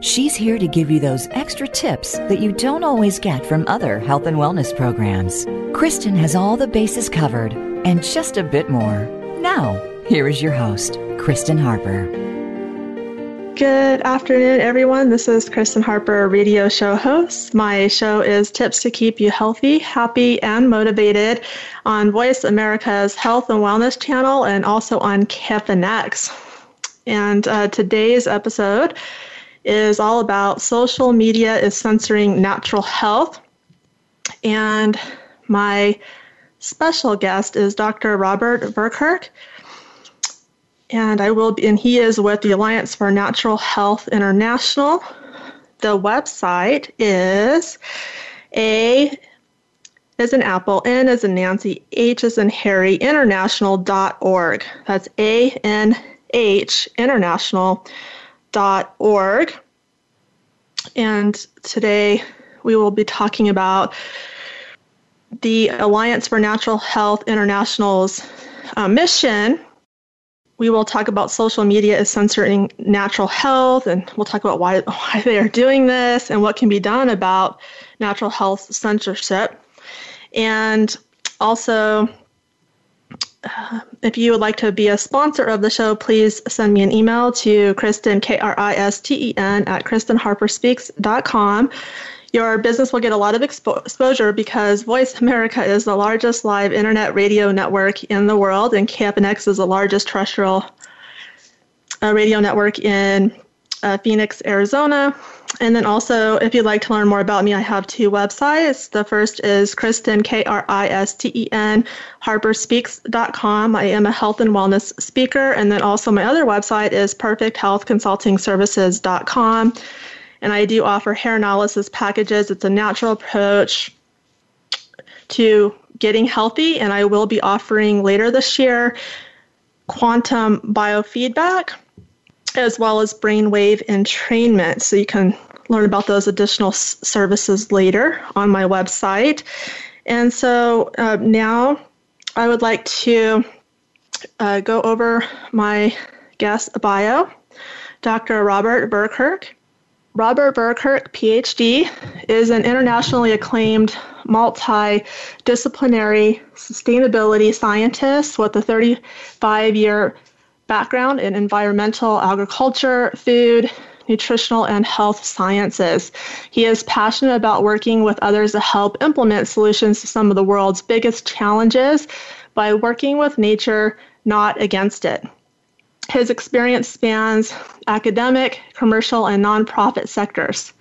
She's here to give you those extra tips that you don't always get from other health and wellness programs. Kristen has all the bases covered and just a bit more. Now, here is your host, Kristen Harper. Good afternoon, everyone. This is Kristen Harper, radio show host. My show is Tips to Keep You Healthy, Happy, and Motivated on Voice America's Health and Wellness channel and also on KFNX. And today's episode is all about social media is censoring natural health. And my special guest is Dr. Robert Verkerk. And he is with the Alliance for Natural Health International. The website is A as in Apple, N as in Nancy, H as in Harry, international.org. That's ANH International.org. And today we will be talking about the Alliance for Natural Health International's mission. We will talk about social media is censoring natural health, and we'll talk about why they are doing this and what can be done about natural health censorship. And also, if you would like to be a sponsor of the show, please send me an email to Kristen, Kristen at KristenHarperSpeaks.com. Your business will get a lot of exposure because Voice America is the largest live internet radio network in the world, and KFNX is the largest terrestrial radio network in Phoenix, Arizona. And then also, if you'd like to learn more about me, I have two websites. The first is Kristen, Kristen, HarperSpeaks.com. I am a health and wellness speaker. And then also my other website is PerfectHealthConsultingServices.com. And I do offer hair analysis packages. It's a natural approach to getting healthy. And I will be offering later this year quantum biofeedback, as well as brainwave entrainment. So you can learn about those additional services later on my website. And so now I would like to go over my guest bio, Dr. Robert Verkerk. Robert Verkerk, PhD, is an internationally acclaimed multidisciplinary sustainability scientist with a 35-year background in environmental, agriculture, food, nutritional, and health sciences. He is passionate about working with others to help implement solutions to some of the world's biggest challenges by working with nature, not against it. His experience spans academic, commercial, and nonprofit sectors.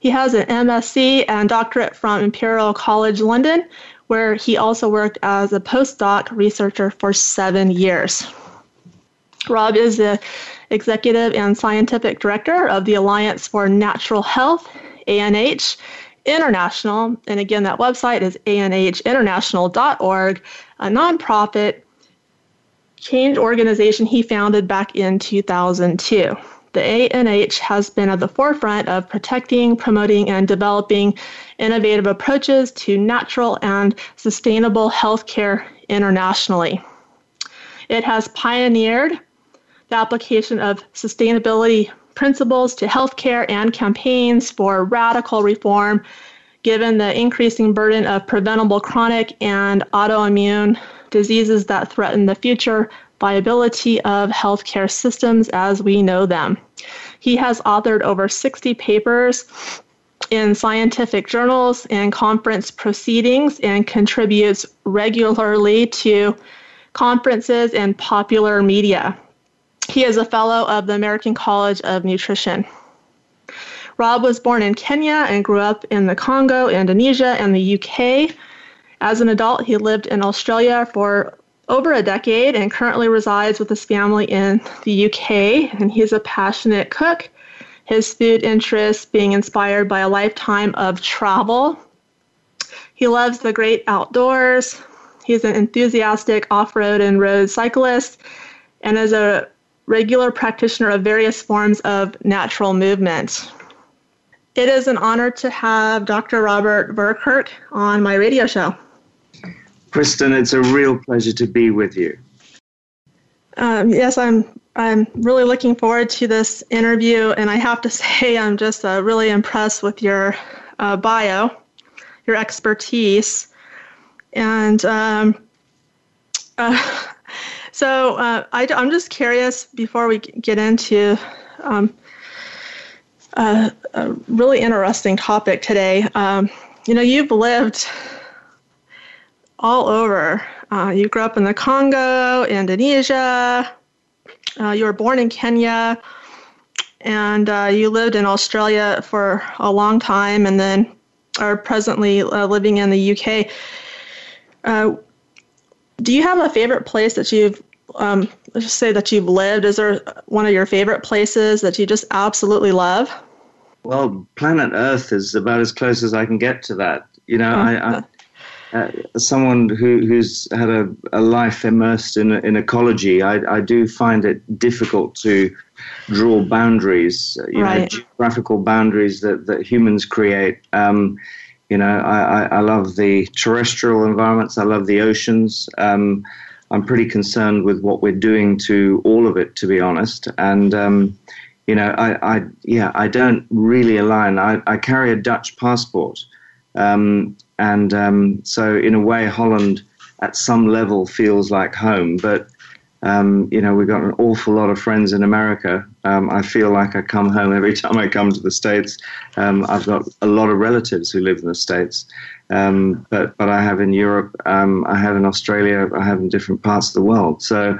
He has an MSc and doctorate from Imperial College London, where he also worked as a postdoc researcher for 7 years. Rob is the executive and scientific director of the Alliance for Natural Health, ANH International. And again, that website is anhinternational.org, a nonprofit change organization he founded back in 2002. The ANH has been at the forefront of protecting, promoting, and developing innovative approaches to natural and sustainable healthcare internationally. It has pioneered the application of sustainability principles to healthcare and campaigns for radical reform, given the increasing burden of preventable chronic and autoimmune diseases that threaten the future viability of healthcare systems as we know them. He has authored over 60 papers in scientific journals and conference proceedings and contributes regularly to conferences and popular media. He is a fellow of the American College of Nutrition. Rob was born in Kenya and grew up in the Congo, Indonesia, and the UK. As an adult, he lived in Australia for over a decade and currently resides with his family in the UK, and he's a passionate cook. his food interests being inspired by a lifetime of travel. He loves the great outdoors. He's an enthusiastic off-road and road cyclist and is a regular practitioner of various forms of natural movement. It is an honor to have Dr. Robert Verkerk on my radio show. Kristen, it's a real pleasure to be with you. Yes, I'm really looking forward to this interview, and I have to say I'm just really impressed with your bio, your expertise. And I'm just curious, before we get into a really interesting topic today, you've lived all over. You grew up in the Congo, Indonesia. You were born in Kenya, and you lived in Australia for a long time, and then are presently living in the UK. Do you have a favorite place that you've, let's just say that you've lived? Is there one of your favorite places that you just absolutely love? Well, planet Earth is about as close as I can get to that. You know, someone who's had a life immersed in ecology, I do find it difficult to draw boundaries, know, geographical boundaries that humans create. I love the terrestrial environments. I love the oceans. I'm pretty concerned with what we're doing to all of it, to be honest. And I don't really align. I carry a Dutch passport. So in a way, Holland at some level feels like home. But, we've got an awful lot of friends in America. I feel like I come home every time I come to the States. I've got a lot of relatives who live in the States. But I have in Europe, I have in Australia, I have in different parts of the world. So,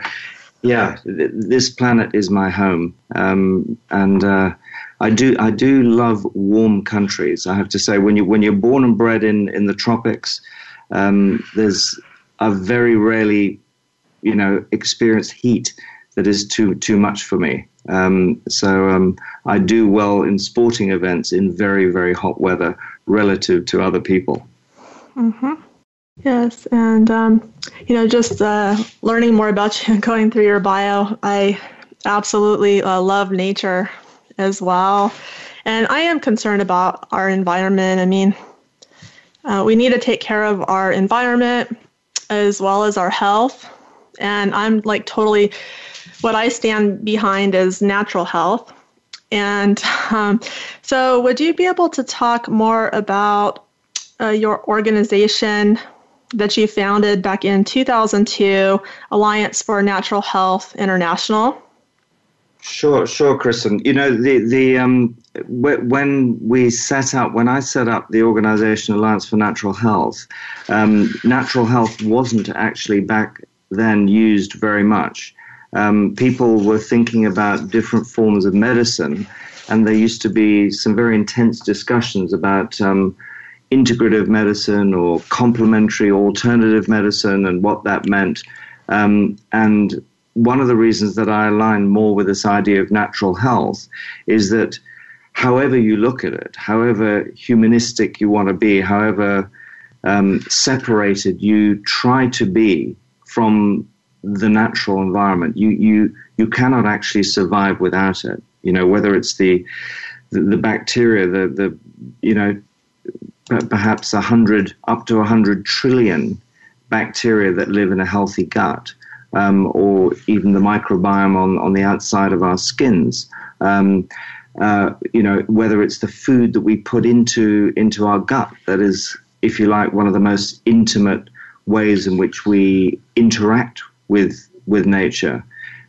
yeah, this planet is my home. I do love warm countries. I have to say, when you're born and bred in the tropics, I very rarely, experience heat that is too much for me. I do well in sporting events in very, very hot weather relative to other people. Mm-hmm. Yes, and learning more about you and going through your bio, I absolutely love nature as well. And I am concerned about our environment. I mean, we need to take care of our environment as well as our health. And I'm like totally, what I stand behind is natural health. And so would you be able to talk more about your organization that you founded back in 2002, Alliance for Natural Health International? Sure, Kristen. When I set up the organization Alliance for Natural Health, natural health wasn't actually back then used very much. People were thinking about different forms of medicine, and there used to be some very intense discussions about integrative medicine or complementary alternative medicine and what that meant. And one of the reasons that I align more with this idea of natural health is that however you look at it, however humanistic you want to be, however separated you try to be from the natural environment, you cannot actually survive without it. Whether it's the bacteria, perhaps 100 up to 100 trillion bacteria that live in a healthy gut. Or even the microbiome on the outside of our skins. Whether it's the food that we put into our gut, that is, if you like, one of the most intimate ways in which we interact with nature.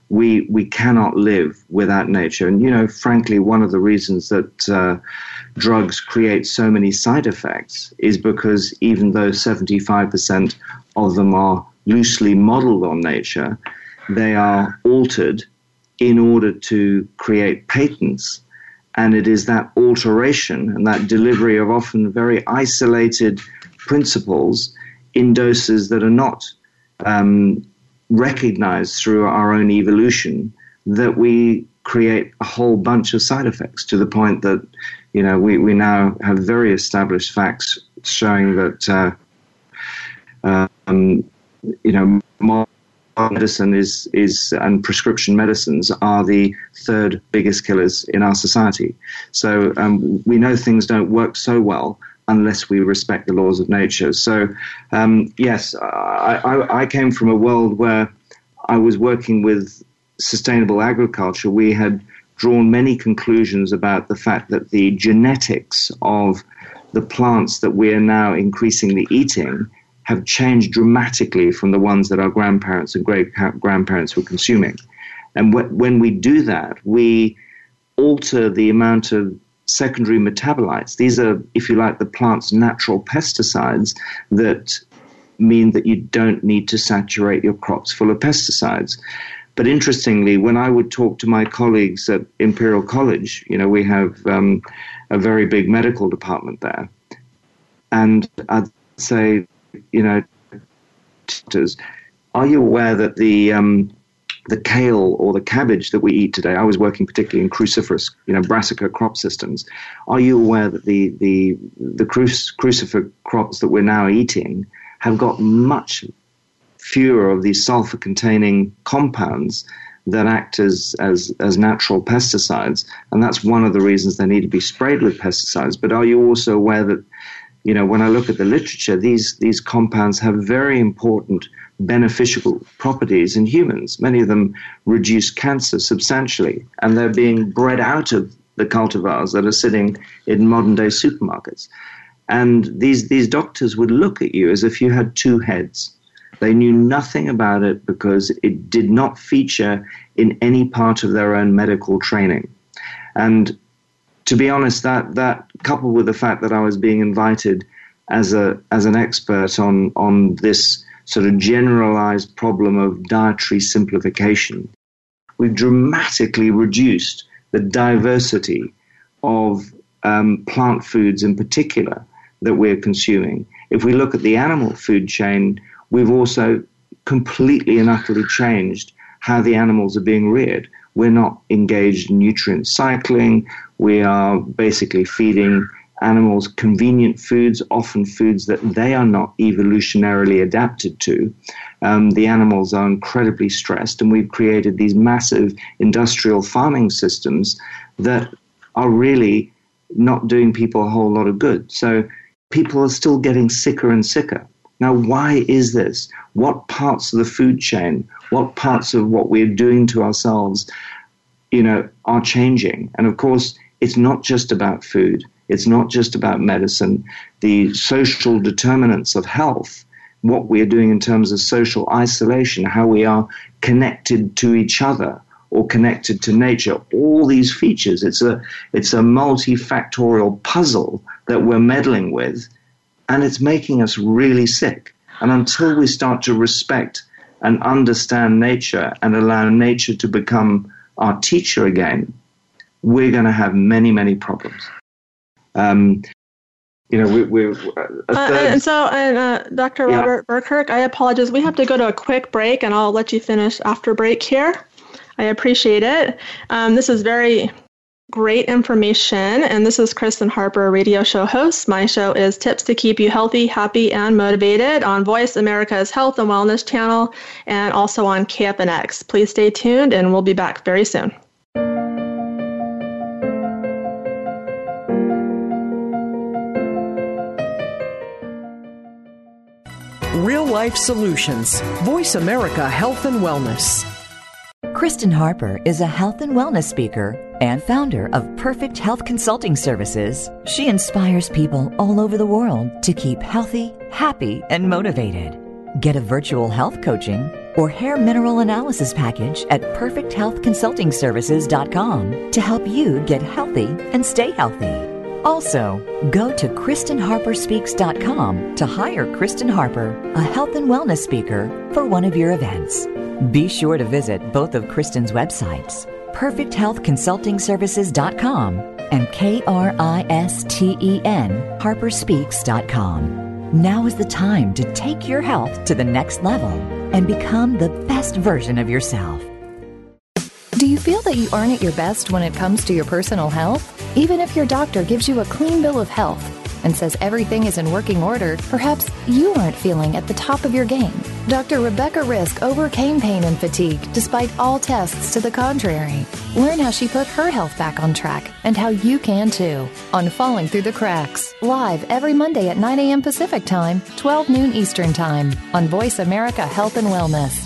We cannot live without nature. And, frankly, one of the reasons that drugs create so many side effects is because even though 75% of them are loosely modeled on nature, they are altered in order to create patents. And it is that alteration and that delivery of often very isolated principles in doses that are not recognized through our own evolution that we create a whole bunch of side effects, to the point that, you know, we now have very established facts showing that, you know, modern medicine is and prescription medicines are the third biggest killers in our society. So we know things don't work so well unless we respect the laws of nature. So, yes, I came from a world where I was working with sustainable agriculture. We had drawn many conclusions about the fact that the genetics of the plants that we are now increasingly eating have changed dramatically from the ones that our grandparents and great-grandparents were consuming. And when we do that, we alter the amount of secondary metabolites. These are, if you like, the plant's natural pesticides that mean that you don't need to saturate your crops full of pesticides. But interestingly, when I would talk to my colleagues at Imperial College, you know, we have a very big medical department there, and I'd say, you know, are you aware that the kale or the cabbage that we eat today, I was working particularly in cruciferous, you know, brassica crop systems, are you aware that the crucifer crops that we're now eating have got much fewer of these sulfur-containing compounds that act as natural pesticides, and that's one of the reasons they need to be sprayed with pesticides. But are you also aware that, you know, when I look at the literature, these compounds have very important beneficial properties in humans. Many of them reduce cancer substantially, and they're being bred out of the cultivars that are sitting in modern-day supermarkets. And these doctors would look at you as if you had two heads. They knew nothing about it because it did not feature in any part of their own medical training. And to be honest, that coupled with the fact that I was being invited as an expert on this sort of generalized problem of dietary simplification, we've dramatically reduced the diversity of plant foods in particular that we're consuming. If we look at the animal food chain, we've also completely and utterly changed how the animals are being reared. We're not engaged in nutrient cycling. We are basically feeding animals convenient foods, often foods that they are not evolutionarily adapted to. The animals are incredibly stressed, and we've created these massive industrial farming systems that are really not doing people a whole lot of good. So people are still getting sicker and sicker. Now, why is this? What parts of the food chain, what parts of what we're doing to ourselves, you know, are changing? And of course, it's not just about food. It's not just about medicine. The social determinants of health, what we're doing in terms of social isolation, how we are connected to each other or connected to nature, all these features. It's a multifactorial puzzle that we're meddling with. And it's making us really sick. And until we start to respect and understand nature and allow nature to become our teacher again, we're going to have many, many problems. You know, we're Dr. Robert Verkerk, I apologize. We have to go to a quick break, and I'll let you finish after break here. I appreciate it. This is very great information, and this is Kristen Harper, radio show host. My show is Tips to Keep You Healthy, Happy, and Motivated on Voice America's Health and Wellness channel, and also on KFNX. Please stay tuned, and we'll be back very soon. Real Life Solutions, Voice America Health and Wellness. Kristen Harper is a health and wellness speaker and founder of Perfect Health Consulting Services. She inspires people all over the world to keep healthy, happy, and motivated. Get a virtual health coaching or hair mineral analysis package at perfecthealthconsultingservices.com to help you get healthy and stay healthy. Also, go to KristenHarperSpeaks.com to hire Kristen Harper, a health and wellness speaker, for one of your events. Be sure to visit both of Kristen's websites, perfecthealthconsultingservices.com and KristenHarperspeaks.com. Now is the time to take your health to the next level and become the best version of yourself. Do you feel that you aren't at your best when it comes to your personal health? Even if your doctor gives you a clean bill of health and says everything is in working order, perhaps you aren't feeling at the top of your game. Dr. Rebecca Risk overcame pain and fatigue despite all tests to the contrary. Learn how she put her health back on track and how you can too on Falling Through the Cracks, live every Monday at 9 a.m. Pacific Time, 12 noon Eastern Time on Voice America Health and Wellness.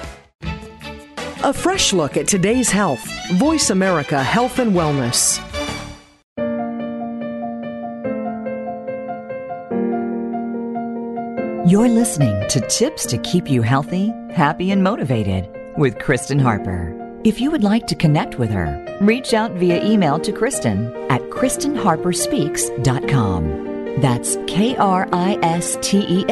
A fresh look at today's health. Voice America Health and Wellness. You're listening to Tips to Keep You Healthy, Happy, and Motivated with Kristen Harper. If you would like to connect with her, reach out via email to Kristen at KristenHarperSpeaks.com. That's KRISTEN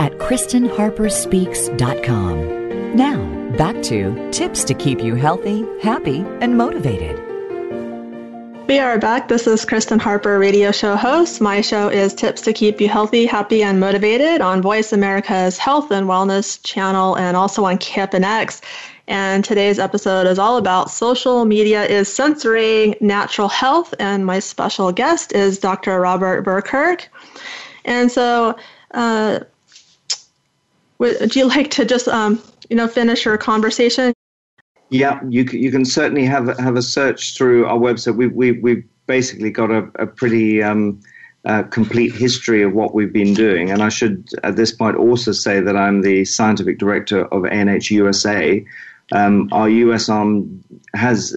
at KristenHarperSpeaks.com. Now, back to Tips to Keep You Healthy, Happy, and Motivated. We are back. This is Kristen Harper, radio show host. My show is Tips to Keep You Healthy, Happy, and Motivated on Voice America's Health and Wellness channel and also on KFNX. And today's episode is all about social media is censoring natural health. And my special guest is Dr. Robert Verkerk. And so, would you like to just finish your conversation? Yeah, you can certainly have a search through our website. We've basically got a pretty complete history of what we've been doing. And I should at this point also say that I'm the scientific director of ANH USA. Our US arm has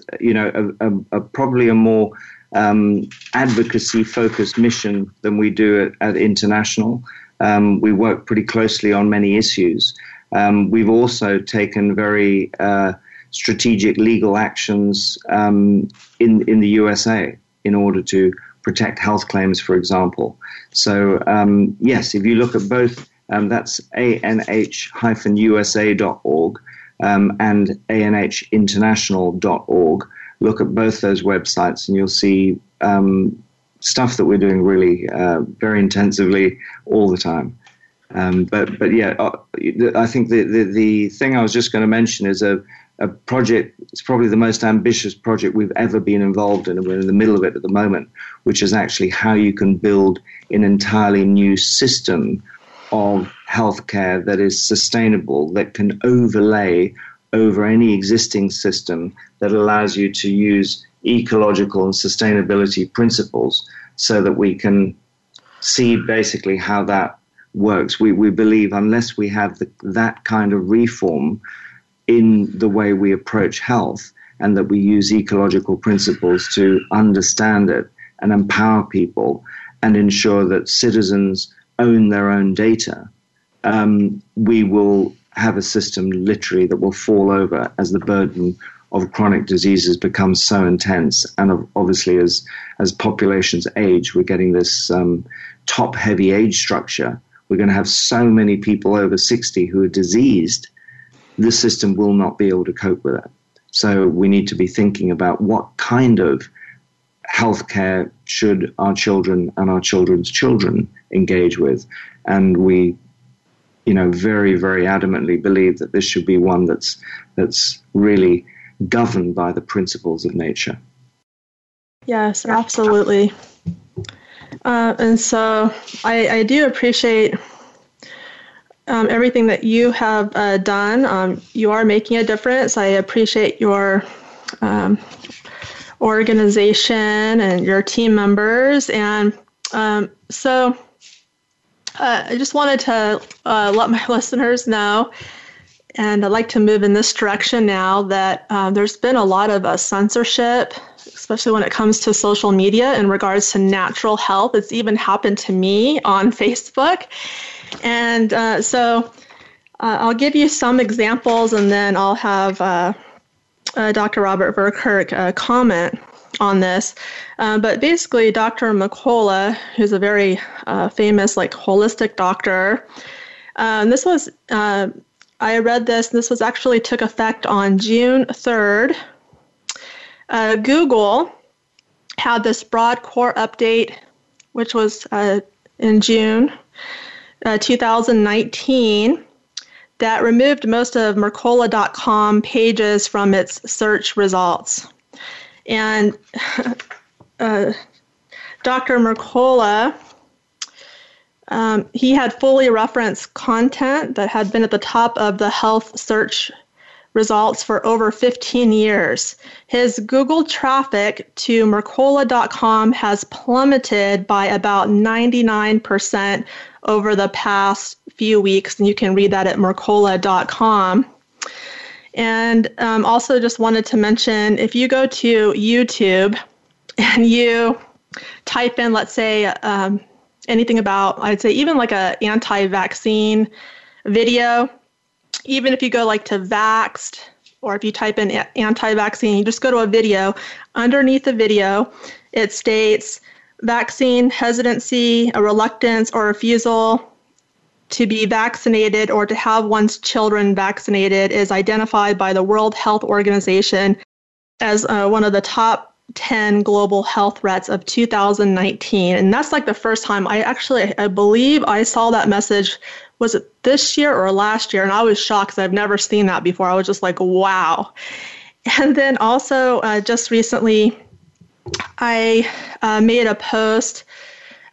probably a more advocacy focused mission than we do at international. We work pretty closely on many issues. We've also taken very strategic legal actions in the USA in order to protect health claims, for example. So, yes, if you look at both, that's anh-usa.org and anhinternational.org. Look at both those websites and you'll see stuff that we're doing really very intensively all the time. But yeah, I think the thing I was just going to mention is a project. It's probably the most ambitious project we've ever been involved in, and we're in the middle of it at the moment, which is actually how you can build an entirely new system of healthcare that is sustainable, that can overlay over any existing system, that allows you to use ecological and sustainability principles so that we can see basically how that works. We believe unless we have that kind of reform in the way we approach health, and that we use ecological principles to understand it and empower people and ensure that citizens own their own data, we will have a system literally that will fall over as the burden of chronic diseases becomes so intense. And obviously as populations age, we're getting this top-heavy age structure. We're going to have so many people over 60 who are diseased, the system will not be able to cope with it. So we need to be thinking about what kind of healthcare should our children and our children's children engage with. And we, very, very adamantly believe that this should be one that's really governed by the principles of nature. Yes, absolutely. And so I do appreciate everything that you have done. You are making a difference. I appreciate your organization and your team members. And so I just wanted to let my listeners know, and I'd like to move in this direction now, that there's been a lot of censorship, especially when it comes to social media in regards to natural health. It's even happened to me on Facebook. And so I'll give you some examples, and then I'll have Dr. Robert Verkerk comment on this. But basically, Dr. Mercola, who's a very famous, holistic doctor, this was, I read this, and this was actually took effect on June 3rd. Google had this broad core update, which was in June 2019, that removed most of Mercola.com pages from its search results. And Dr. Mercola, he had fully referenced content that had been at the top of the health search results for over 15 years. His Google traffic to Mercola.com has plummeted by about 99% over the past few weeks, and you can read that at Mercola.com. And also just wanted to mention, if you go to YouTube and you type in, let's say, anything about, I'd say even like a anti-vaccine video, even if you go to Vaxed, or if you type in anti-vaccine, you just go to a video, underneath the video, it states vaccine hesitancy, a reluctance or refusal to be vaccinated or to have one's children vaccinated is identified by the World Health Organization as one of the top 10 global health threats of 2019. And that's the first time I believe I saw that message. Was it this year or last year? And I was shocked because I've never seen that before. I was just wow. And then also just recently, I made a post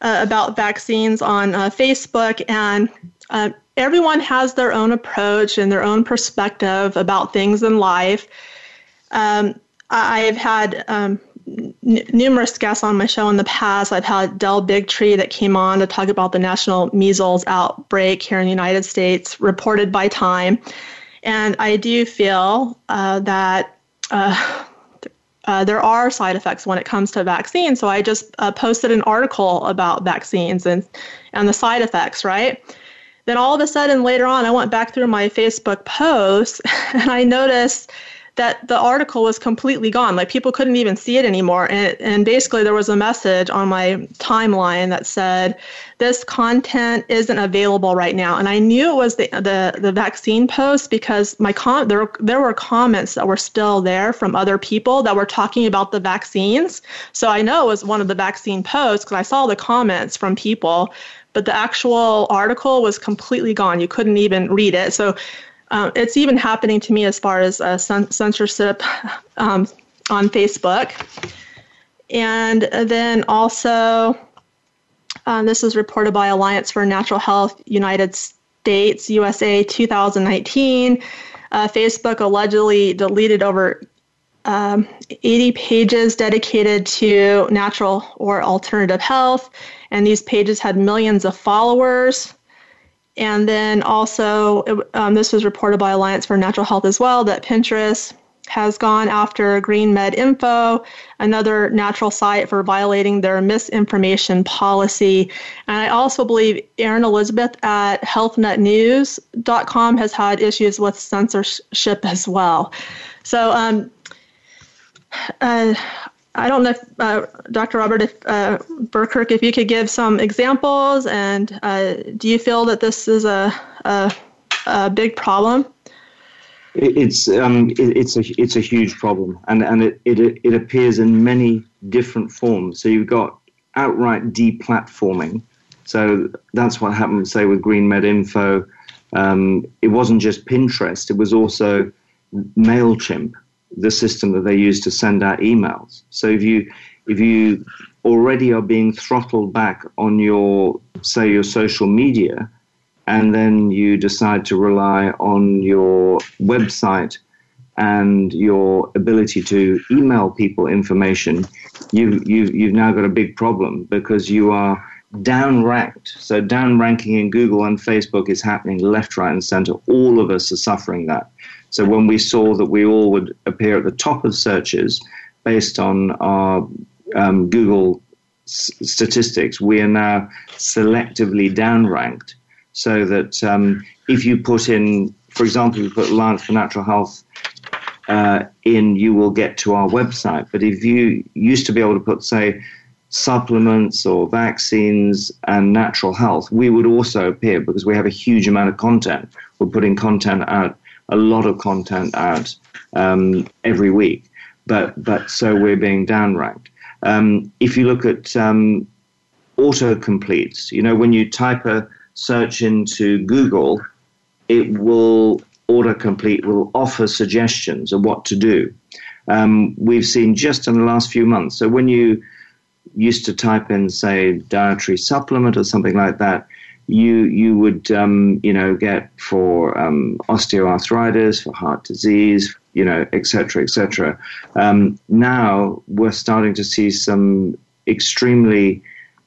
about vaccines on Facebook, and everyone has their own approach and their own perspective about things in life. I've had numerous guests on my show in the past. I've had Del Bigtree that came on to talk about the national measles outbreak here in the United States, reported by Time. And I do feel that there are side effects when it comes to vaccines. So I just posted an article about vaccines and the side effects, right? Then all of a sudden later on, I went back through my Facebook posts and I noticed that the article was completely gone. People couldn't even see it anymore. And basically there was a message on my timeline that said, this content isn't available right now. And I knew it was the vaccine post because there were comments that were still there from other people that were talking about the vaccines. So I know it was one of the vaccine posts because I saw the comments from people, but the actual article was completely gone. You couldn't even read it. So it's even happening to me as far as censorship on Facebook. And then also, this was reported by Alliance for Natural Health United States, USA, 2019. Facebook allegedly deleted over 80 pages dedicated to natural or alternative health. And these pages had millions of followers. And then also, this was reported by Alliance for Natural Health as well, that Pinterest has gone after Green Med Info, another natural site, for violating their misinformation policy. And I also believe Erin Elizabeth at healthnetnews.com has had issues with censorship as well. So I don't know if, Dr. Robert Verkerk, if you could give some examples, and do you feel that this is a big problem? It's a huge problem, and it appears in many different forms. So you've got outright deplatforming. So that's what happened, say, with Green Med Info. It wasn't just Pinterest; it was also MailChimp, the system that they use to send out emails. So if you already are being throttled back on your social media, and then you decide to rely on your website and your ability to email people information, you've now got a big problem because you are downranked. So downranking in Google and Facebook is happening left, right, and center. All of us are suffering that. So when we saw that we all would appear at the top of searches based on our Google statistics, we are now selectively downranked. so that if you put in, for example, you put Alliance for Natural Health in, you will get to our website. But if you used to be able to put, say, supplements or vaccines and natural health, we would also appear because we have a huge amount of content. We're putting content out, a lot of content out every week. But so we're being downranked. If you look at autocompletes, you know, when you type a search into Google, it will autocomplete, will offer suggestions of what to do. We've seen just in the last few months. So when you used to type in, say, dietary supplement or something like that, you would, you know, get for osteoarthritis, for heart disease, you know, et cetera, et cetera. Now we're starting to see some extremely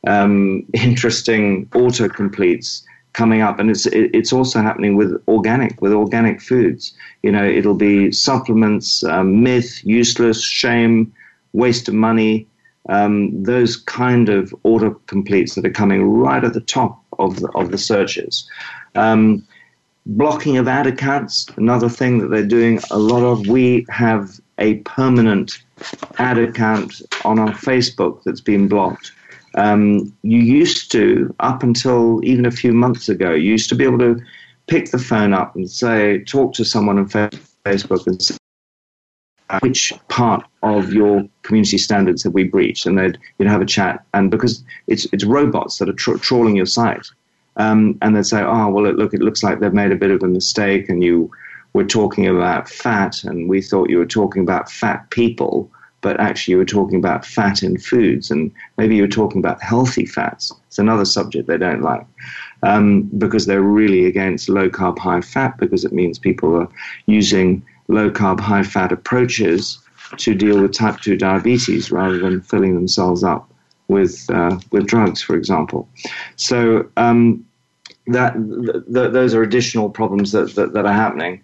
interesting autocompletes coming up, and it's also happening with organic foods. You know, it'll be supplements, myth, useless, shame, waste of money, those kind of autocompletes that are coming right at the top of the searches. Blocking of ad accounts, another thing that they're doing a lot of. We have a permanent ad account on our Facebook that's been blocked. You used to, up until even a few months ago, you used to be able to pick the phone up and say, talk to someone on Facebook and say, which part of your community standards have we breached? And they'd, you'd have a chat, and because it's robots that are trawling your site, and they'd say, oh, well, look, it looks like they've made a bit of a mistake, and you were talking about fat, and we thought you were talking about fat people, but actually you were talking about fat in foods, and maybe you were talking about healthy fats. It's another subject they don't like, because they're really against low-carb, high-fat, because it means people are using low-carb, high-fat approaches to deal with type 2 diabetes rather than filling themselves up with drugs, for example. So those are additional problems that are happening.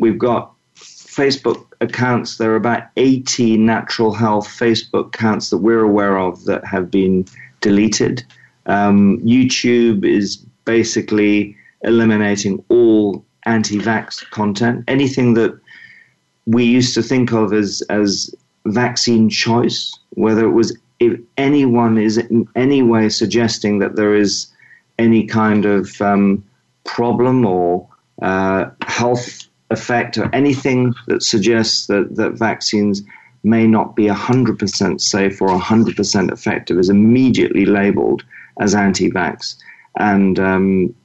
We've got Facebook accounts. There are about 80 natural health Facebook accounts that we're aware of that have been deleted. YouTube is basically eliminating all anti-vax content. Anything that we used to think of as vaccine choice, whether it was if anyone is in any way suggesting that there is any kind of problem or health effect or anything that suggests that vaccines may not be 100% safe or 100% effective is immediately labeled as anti-vax. And,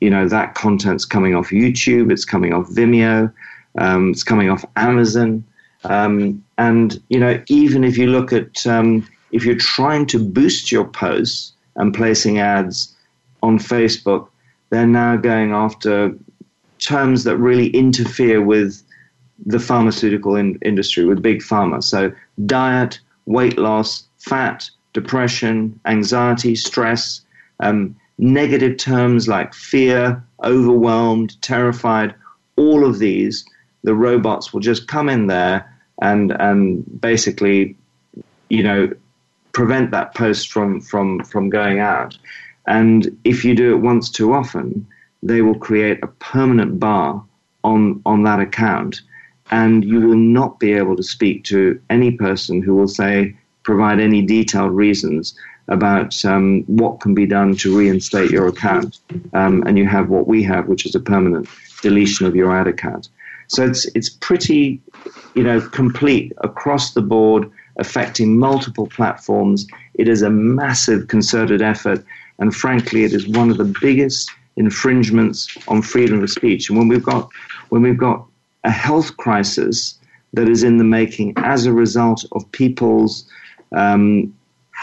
you know, that content's coming off YouTube, it's coming off Vimeo, it's coming off Amazon. And, you know, even if you look at, if you're trying to boost your posts and placing ads on Facebook, they're now going after terms that really interfere with the pharmaceutical industry, with big pharma. So diet, weight loss, fat, depression, anxiety, stress, negative terms like fear, overwhelmed, terrified, all of these, the robots will just come in there and basically, you know, prevent that post from going out. And if you do it once too often, they will create a permanent bar on that account, and you will not be able to speak to any person who will say, provide any detailed reasons about what can be done to reinstate your account. And you have what we have, which is a permanent deletion of your ad account. So it's pretty, you know, complete across the board, affecting multiple platforms. It is a massive concerted effort, and frankly, it is one of the biggest infringements on freedom of speech. And when we've got a health crisis that is in the making as a result of people's, you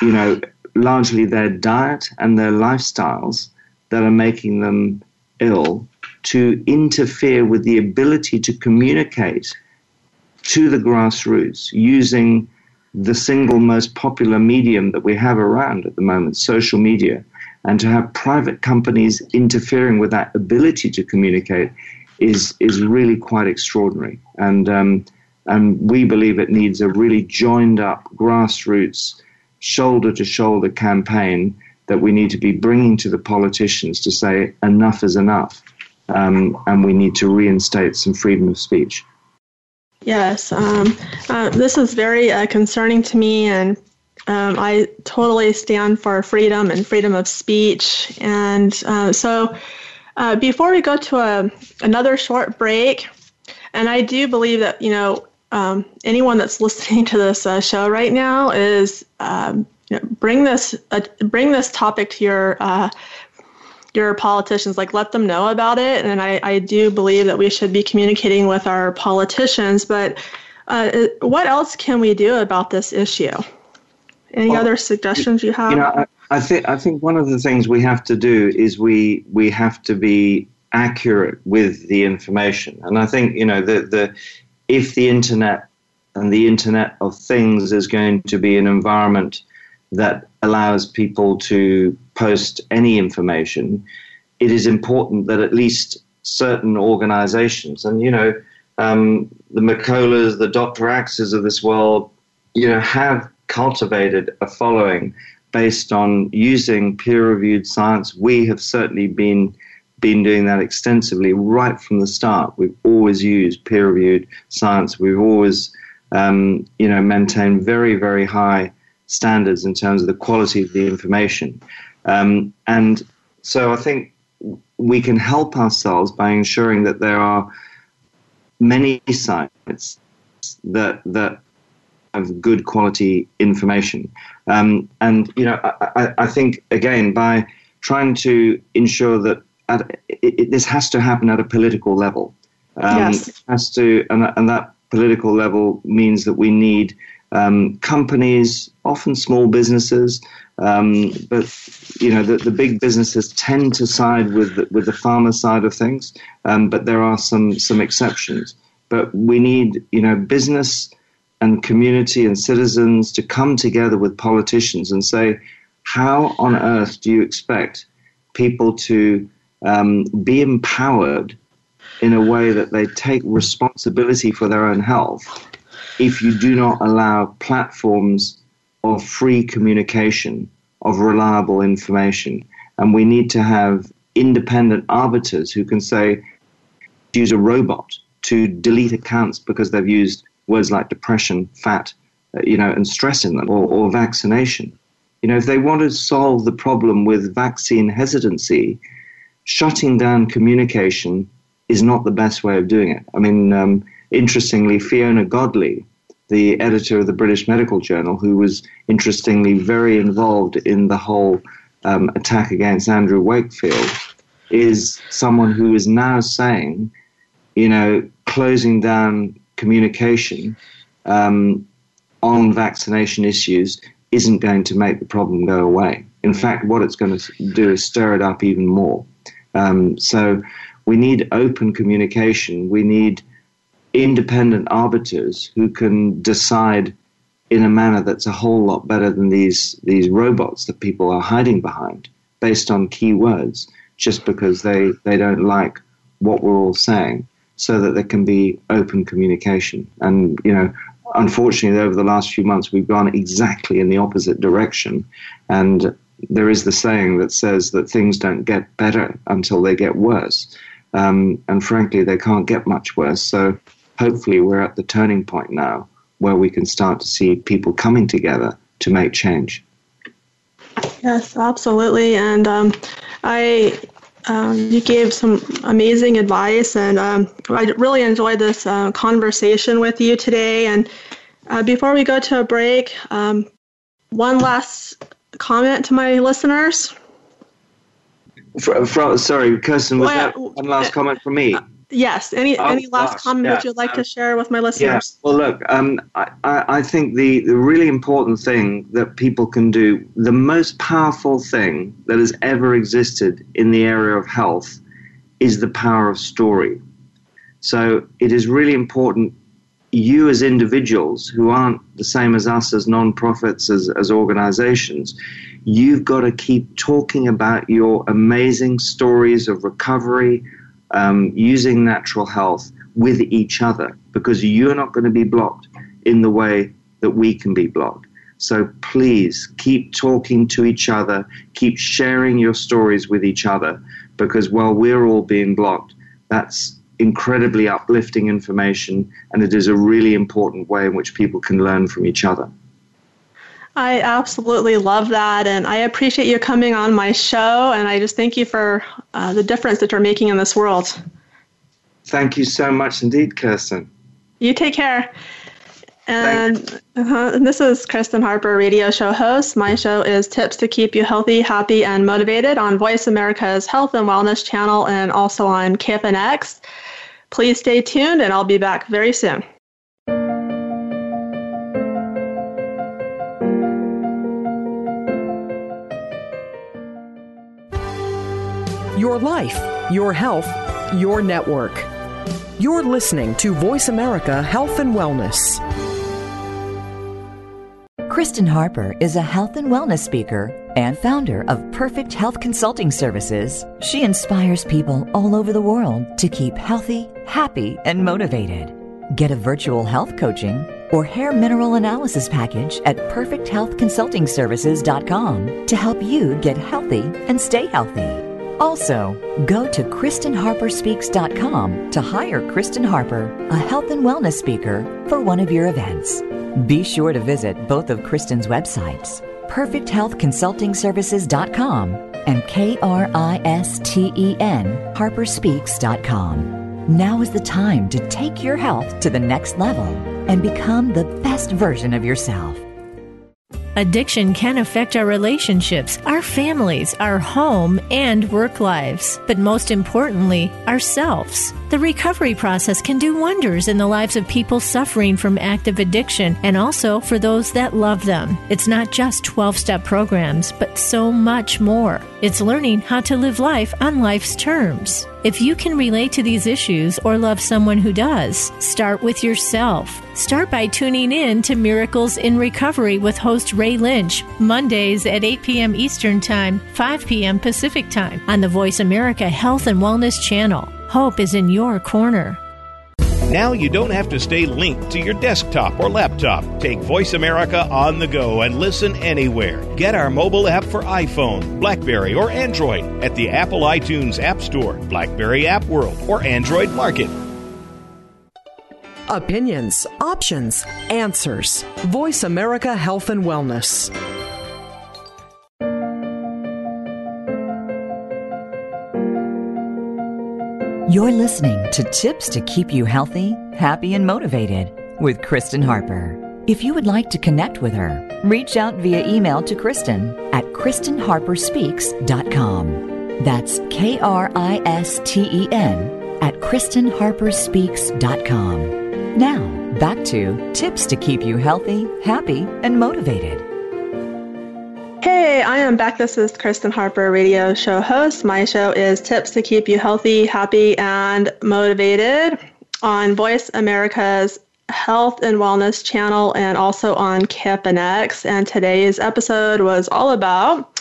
know, largely their diet and their lifestyles that are making them ill, to interfere with the ability to communicate to the grassroots using the single most popular medium that we have around at the moment, social media, and to have private companies interfering with that ability to communicate is really quite extraordinary. And we believe it needs a really joined up grassroots, shoulder to shoulder campaign that we need to be bringing to the politicians to say enough is enough, and we need to reinstate some freedom of speech. Yes, this is very concerning to me, and I totally stand for freedom and freedom of speech. And so before we go to another short break, and I do believe that, you know, anyone that's listening to this show right now is bring this topic to your politicians. Like, let them know about it. And I do believe that we should be communicating with our politicians. But what else can we do about this issue? Any other suggestions you have? You know, I think one of the things we have to do is we have to be accurate with the information. And I think, you know, if the internet and the Internet of Things is going to be an environment that allows people to post any information, it is important that at least certain organizations, and, you know, the Mercolas, the Dr. Axes of this world, you know, have cultivated a following based on using peer-reviewed science. We have certainly been doing that extensively right from the start. We've always used peer-reviewed science. We've always, maintained very, very high standards in terms of the quality of the information. And so I think we can help ourselves by ensuring that there are many sites that of good quality information. I think, again, by trying to ensure that this has to happen at a political level. Yes. It has to, and that political level means that we need companies, often small businesses, but, you know, the big businesses tend to side with the pharma side of things, but there are some exceptions. But we need, you know, business and community and citizens to come together with politicians and say, how on earth do you expect people to be empowered in a way that they take responsibility for their own health if you do not allow platforms of free communication, of reliable information? And we need to have independent arbiters who can say, use a robot to delete accounts because they've used words like depression, fat, and stress in them, or vaccination. You know, if they want to solve the problem with vaccine hesitancy, shutting down communication is not the best way of doing it. I mean, interestingly, Fiona Godley, the editor of the British Medical Journal, who was interestingly very involved in the whole attack against Andrew Wakefield, is someone who is now saying, you know, closing down communication on vaccination issues isn't going to make the problem go away. In fact, what it's going to do is stir it up even more. So we need open communication. We need independent arbiters who can decide in a manner that's a whole lot better than these robots that people are hiding behind based on keywords just because they don't like what we're all saying, so that there can be open communication. And, you know, unfortunately, over the last few months, we've gone exactly in the opposite direction. And there is the saying that says that things don't get better until they get worse. And frankly, they can't get much worse. So hopefully we're at the turning point now where we can start to see people coming together to make change. Yes, absolutely. And you gave some amazing advice, and I really enjoyed this conversation with you today. And before we go to a break, one last comment to my listeners. Sorry, Kirsten, was that one last comment from me? Yes. Any last comment that you'd like to share with my listeners? Yeah. Well, look, I think the really important thing that people can do, the most powerful thing that has ever existed in the area of health, is the power of story. So it is really important, you as individuals who aren't the same as us as nonprofits, as organizations, you've got to keep talking about your amazing stories of recovery, using natural health with each other, because you're not going to be blocked in the way that we can be blocked. So please keep talking to each other, keep sharing your stories with each other, because while we're all being blocked, that's incredibly uplifting information, and it is a really important way in which people can learn from each other. I absolutely love that, and I appreciate you coming on my show, and I just thank you for the difference that you're making in this world. Thank you so much indeed, Kirsten. You take care. And this is Kirsten Harper, radio show host. My show is Tips to Keep You Healthy, Happy, and Motivated on Voice America's Health and Wellness channel, and also on KFNX. Please stay tuned, and I'll be back very soon. Your life, your health, your network. You're listening to Voice America Health and Wellness. Kirsten Harper is a health and wellness speaker and founder of Perfect Health Consulting Services. She inspires people all over the world to keep healthy, happy, and motivated. Get a virtual health coaching or hair mineral analysis package at perfecthealthconsultingservices.com to help you get healthy and stay healthy. Also, go to KirstenHarperSpeaks.com to hire Kirsten Harper, a health and wellness speaker, for one of your events. Be sure to visit both of Kirsten's websites, PerfectHealthConsultingServices.com and KRISTEN HarperSpeaks.com. Now is the time to take your health to the next level and become the best version of yourself. Addiction can affect our relationships, our families, our home, and work lives, but most importantly, ourselves. The recovery process can do wonders in the lives of people suffering from active addiction, and also for those that love them. It's not just 12-step programs, but so much more. It's learning how to live life on life's terms. If you can relate to these issues or love someone who does, start with yourself. Start by tuning in to Miracles in Recovery with host Ray Lynch, Mondays at 8 p.m. Eastern Time, 5 p.m. Pacific Time on the Voice America Health and Wellness channel. Hope is in your corner. Now you don't have to stay linked to your desktop or laptop. Take Voice America on the go and listen anywhere. Get our mobile app for iPhone, BlackBerry, or Android at the Apple iTunes App Store, BlackBerry App World, or Android Market. Opinions, options, answers. Voice America Health and Wellness. You're listening to Tips to Keep You Healthy, Happy, and Motivated with Kirsten Harper. If you would like to connect with her, reach out via email to Kirsten at KirstenHarperSpeaks.com. That's KRISTEN at KirstenHarperSpeaks.com. Now, back to Tips to Keep You Healthy, Happy, and Motivated. Hey, I am back. This is Kirsten Harper, radio show host. My show is Tips to Keep You Healthy, Happy, and Motivated on Voice America's Health and Wellness channel, and also on KFNX. And today's episode was all about,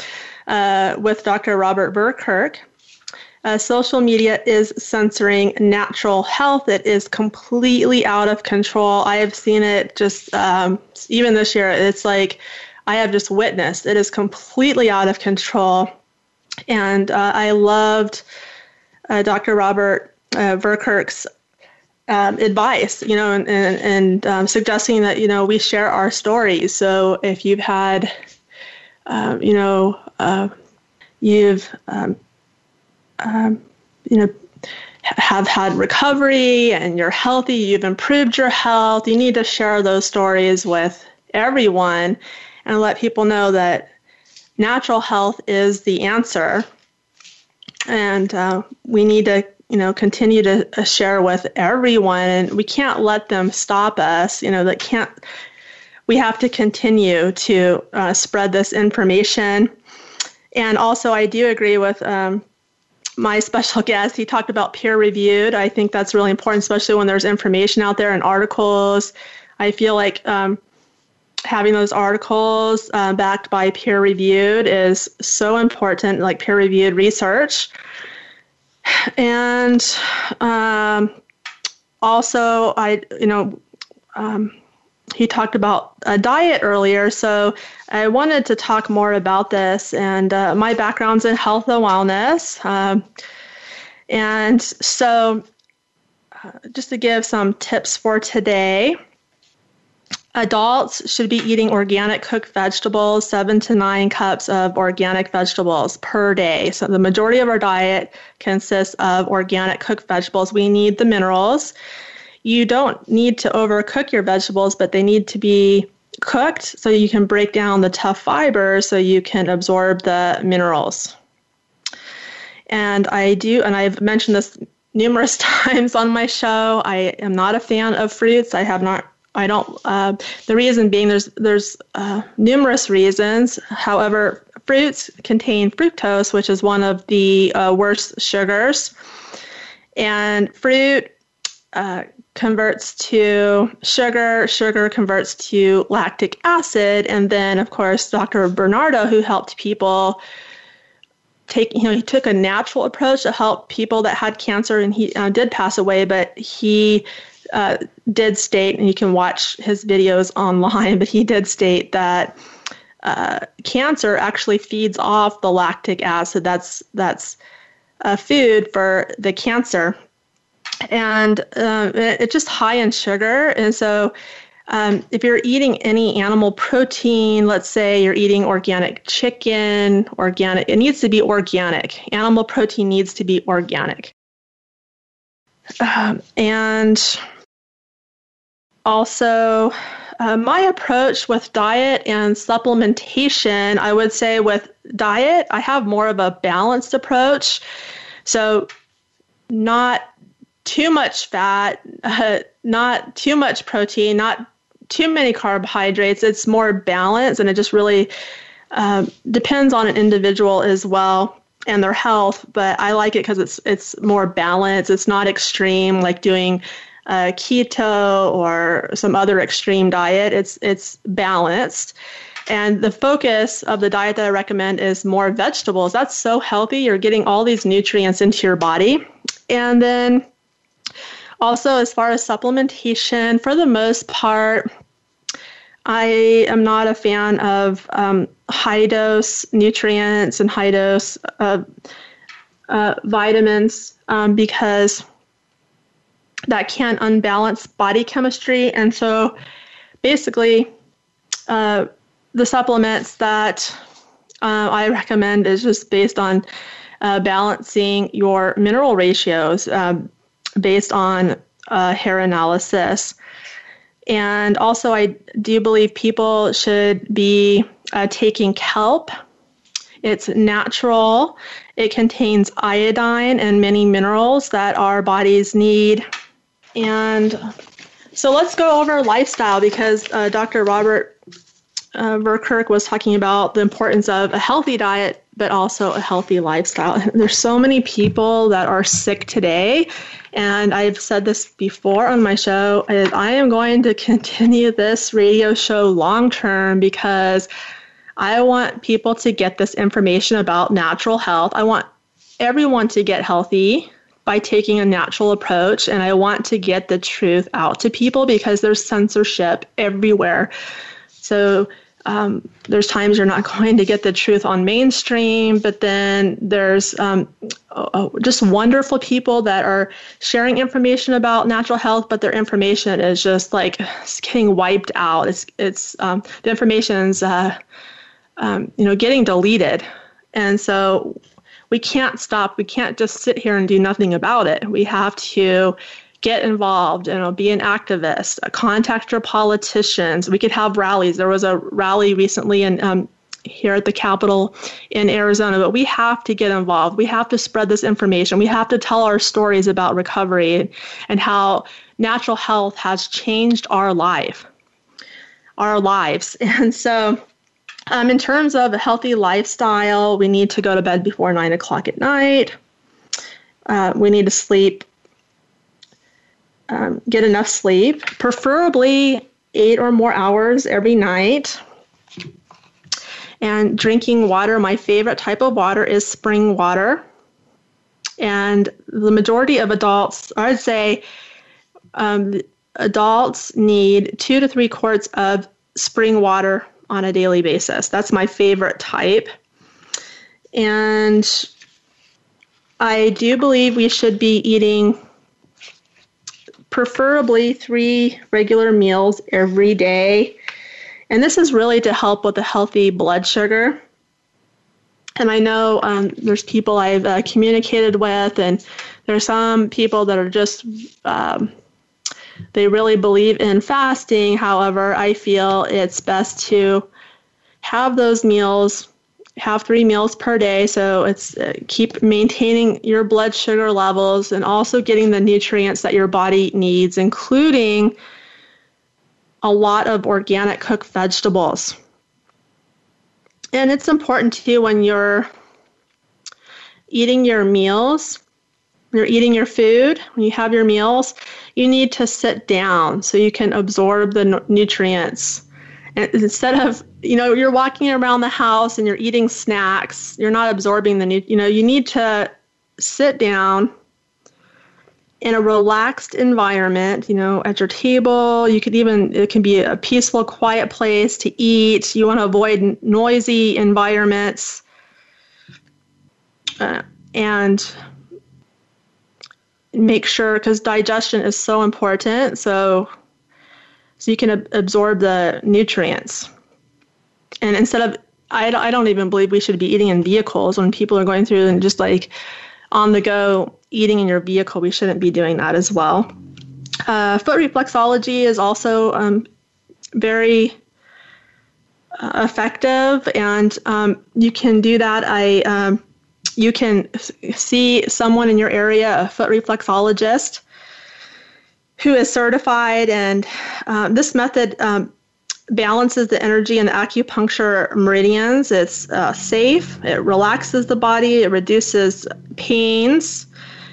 with Dr. Robert Verkerk, social media is censoring natural health. It is completely out of control. I have seen it just even this year. It's like, I have just witnessed. It is completely out of control. And I loved Dr. Robert Verkerk's advice, you know, and suggesting that, you know, we share our stories. So if you've had, have had recovery and you're healthy, you've improved your health, you need to share those stories with everyone and let people know that natural health is the answer, and we need to, you know, continue to share with everyone. And we can't let them stop us. You know, that can't. We have to continue to spread this information. And also, I do agree with my special guest. He talked about peer-reviewed. I think that's really important, especially when there's information out there and articles. I feel like having those articles backed by peer-reviewed is so important, like peer-reviewed research. And also, I, you know, He talked about diet earlier, so I wanted to talk more about this. And my background's in health and wellness. And so just to give some tips for today, adults should be eating organic cooked vegetables, 7 to 9 cups of organic vegetables per day. So the majority of our diet consists of organic cooked vegetables. We need the minerals. You don't need to overcook your vegetables, but they need to be cooked so you can break down the tough fibers so you can absorb the minerals. And I've mentioned this numerous times on my show, I am not a fan of fruits. The reason being there's numerous reasons. However, fruits contain fructose, which is one of the worst sugars. And fruit converts to sugar. Sugar converts to lactic acid. And then, of course, Dr. Bernardo, who helped people he took a natural approach to help people that had cancer, and he did pass away, but he did state, and you can watch his videos online, but he did state that cancer actually feeds off the lactic acid. That's food for the cancer. And it's just high in sugar. And so if you're eating any animal protein, let's say you're eating organic chicken, it needs to be organic. Animal protein needs to be organic. And also, my approach with diet and supplementation, I would say with diet, I have more of a balanced approach. So not too much fat, not too much protein, not too many carbohydrates. It's more balanced, and it just really depends on an individual as well and their health. But I like it because it's more balanced. It's not extreme like doing keto or some other extreme diet. It's balanced. And the focus of the diet that I recommend is more vegetables. That's so healthy. You're getting all these nutrients into your body. And then also, as far as supplementation, for the most part, I am not a fan of high-dose nutrients and high-dose vitamins because that can unbalance body chemistry. And so basically, the supplements that I recommend is just based on balancing your mineral ratios, based on hair analysis. And also, I do believe people should be taking kelp. It's natural. It contains iodine and many minerals that our bodies need. And so let's go over lifestyle, because Dr. Robert Verkerk was talking about the importance of a healthy diet, but also a healthy lifestyle. There's so many people that are sick today, and I've said this before on my show, is I am going to continue this radio show long-term because I want people to get this information about natural health. I want everyone to get healthy by taking a natural approach, and I want to get the truth out to people because there's censorship everywhere. So there's times you're not going to get the truth on mainstream, but then there's just wonderful people that are sharing information about natural health, but their information is just like it's getting wiped out. It's the information's getting deleted, and so we can't stop. We can't just sit here and do nothing about it. We have to get involved, be an activist, contact your politicians. We could have rallies. There was a rally recently here at the Capitol in Arizona, but we have to get involved. We have to spread this information. We have to tell our stories about recovery and how natural health has changed our lives. And so in terms of a healthy lifestyle, we need to go to bed before 9:00 at night. We need to sleep. Get enough sleep, preferably 8 or more hours every night. And drinking water, my favorite type of water is spring water. And the majority of adults, I would say adults need 2 to 3 quarts of spring water on a daily basis. That's my favorite type. And I do believe we should be eating preferably 3 regular meals every day. And this is really to help with a healthy blood sugar. And I know there's people I've communicated with, and there's some people that are just, they really believe in fasting. However, I feel it's best to have those meals, have 3 meals per day. So it's keep maintaining your blood sugar levels and also getting the nutrients that your body needs, including a lot of organic cooked vegetables. And it's important too when you're eating your meals, you're eating your food, when you have your meals, you need to sit down so you can absorb the nutrients. And instead of, you know, you're walking around the house and you're eating snacks, you're not absorbing the you need to sit down in a relaxed environment, you know, at your table. You could even, it can be a peaceful, quiet place to eat. You want to avoid noisy environments. And make sure, because digestion is so important, so you can absorb the nutrients. And instead of, I don't even believe we should be eating in vehicles when people are going through and just like on the go eating in your vehicle. We shouldn't be doing that as well. Foot reflexology is also very effective, and you can do that. You can see someone in your area, a foot reflexologist, who is certified, and this method balances the energy and acupuncture meridians. It's safe, it relaxes the body, it reduces pains,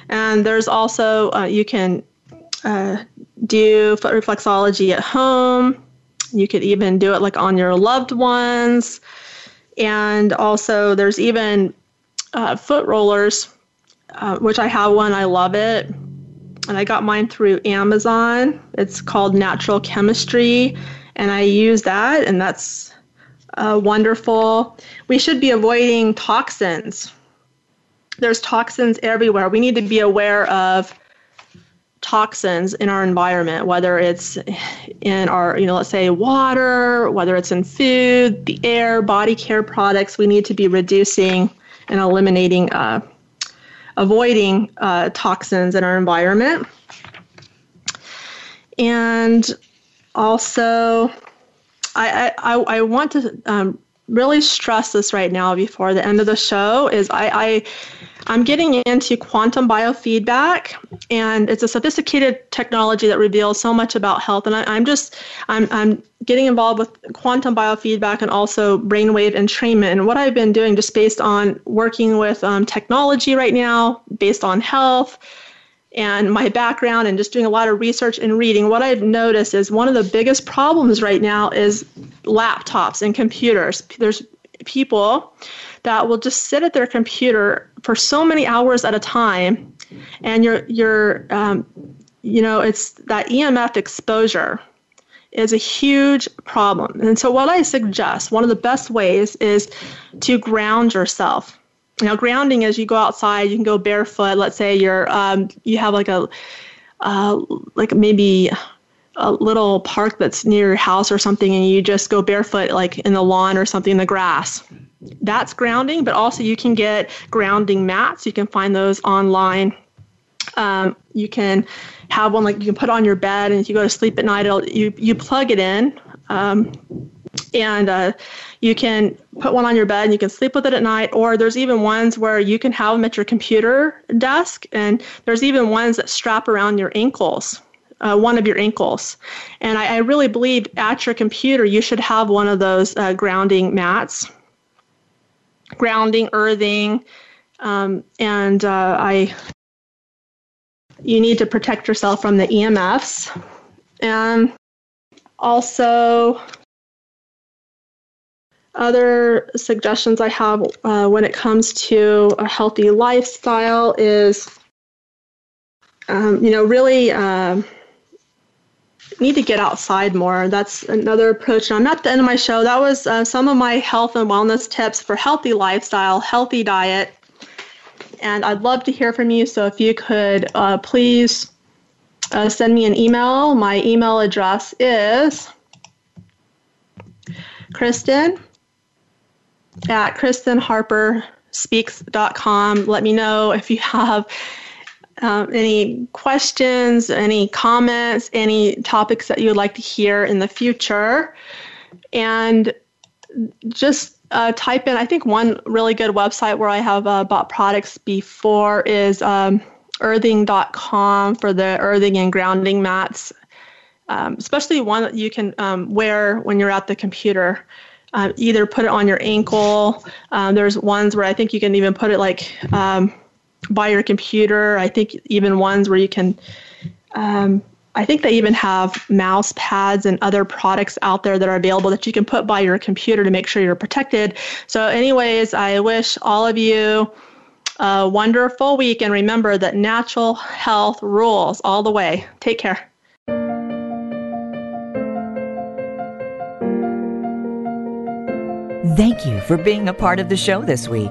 and there's also, you can do foot reflexology at home. You could even do it like on your loved ones, and also there's even foot rollers, which I have one, I love it. And I got mine through Amazon. It's called Natural Chemistry, and I use that, and that's wonderful. We should be avoiding toxins. There's toxins everywhere. We need to be aware of toxins in our environment, whether it's in our, let's say water, whether it's in food, the air, body care products. We need to be reducing and eliminating avoiding toxins in our environment. And also, I want to really stress this right now before the end of the show, is I'm getting into quantum biofeedback, and it's a sophisticated technology that reveals so much about health. And I'm getting involved with quantum biofeedback and also brainwave entrainment. And what I've been doing, just based on working with technology right now, based on health and my background, and just doing a lot of research and reading, what I've noticed is one of the biggest problems right now is laptops and computers. There's people that will just sit at their computer for so many hours at a time, and it's that EMF exposure is a huge problem. And so what I suggest, one of the best ways is to ground yourself. Now, grounding is you go outside, you can go barefoot. Let's say you're you have like a like maybe a little park that's near your house or something, and you just go barefoot like in the lawn or something, in the grass. That's grounding. But also you can get grounding mats. You can find those online. You can have one like you can put on your bed, and if you go to sleep at night, you plug it in, and you can put one on your bed and you can sleep with it at night. Or there's even ones where you can have them at your computer desk, and there's even ones that strap around your ankles. One of your ankles. And I really believe at your computer, you should have one of those grounding mats, grounding, earthing. You need to protect yourself from the EMFs. And also other suggestions I have when it comes to a healthy lifestyle is, really need to get outside more. That's another approach. Now, I'm not at the end of my show. That was some of my health and wellness tips for healthy lifestyle, healthy diet. And I'd love to hear from you. So if you could please send me an email. My email address is Kristen@KristenHarperSpeaks.com. Let me know if you have any questions, any comments, any topics that you would like to hear in the future. And just type in, I think one really good website where I have bought products before is earthing.com for the earthing and grounding mats, especially one that you can wear when you're at the computer. Either put it on your ankle. There's ones where I think you can even put it like by your computer. I think even ones where you can, I think they even have mouse pads and other products out there that are available that you can put by your computer to make sure you're protected. So anyways, I wish all of you a wonderful week, and remember that natural health rules all the way. Take care. Thank you for being a part of the show this week.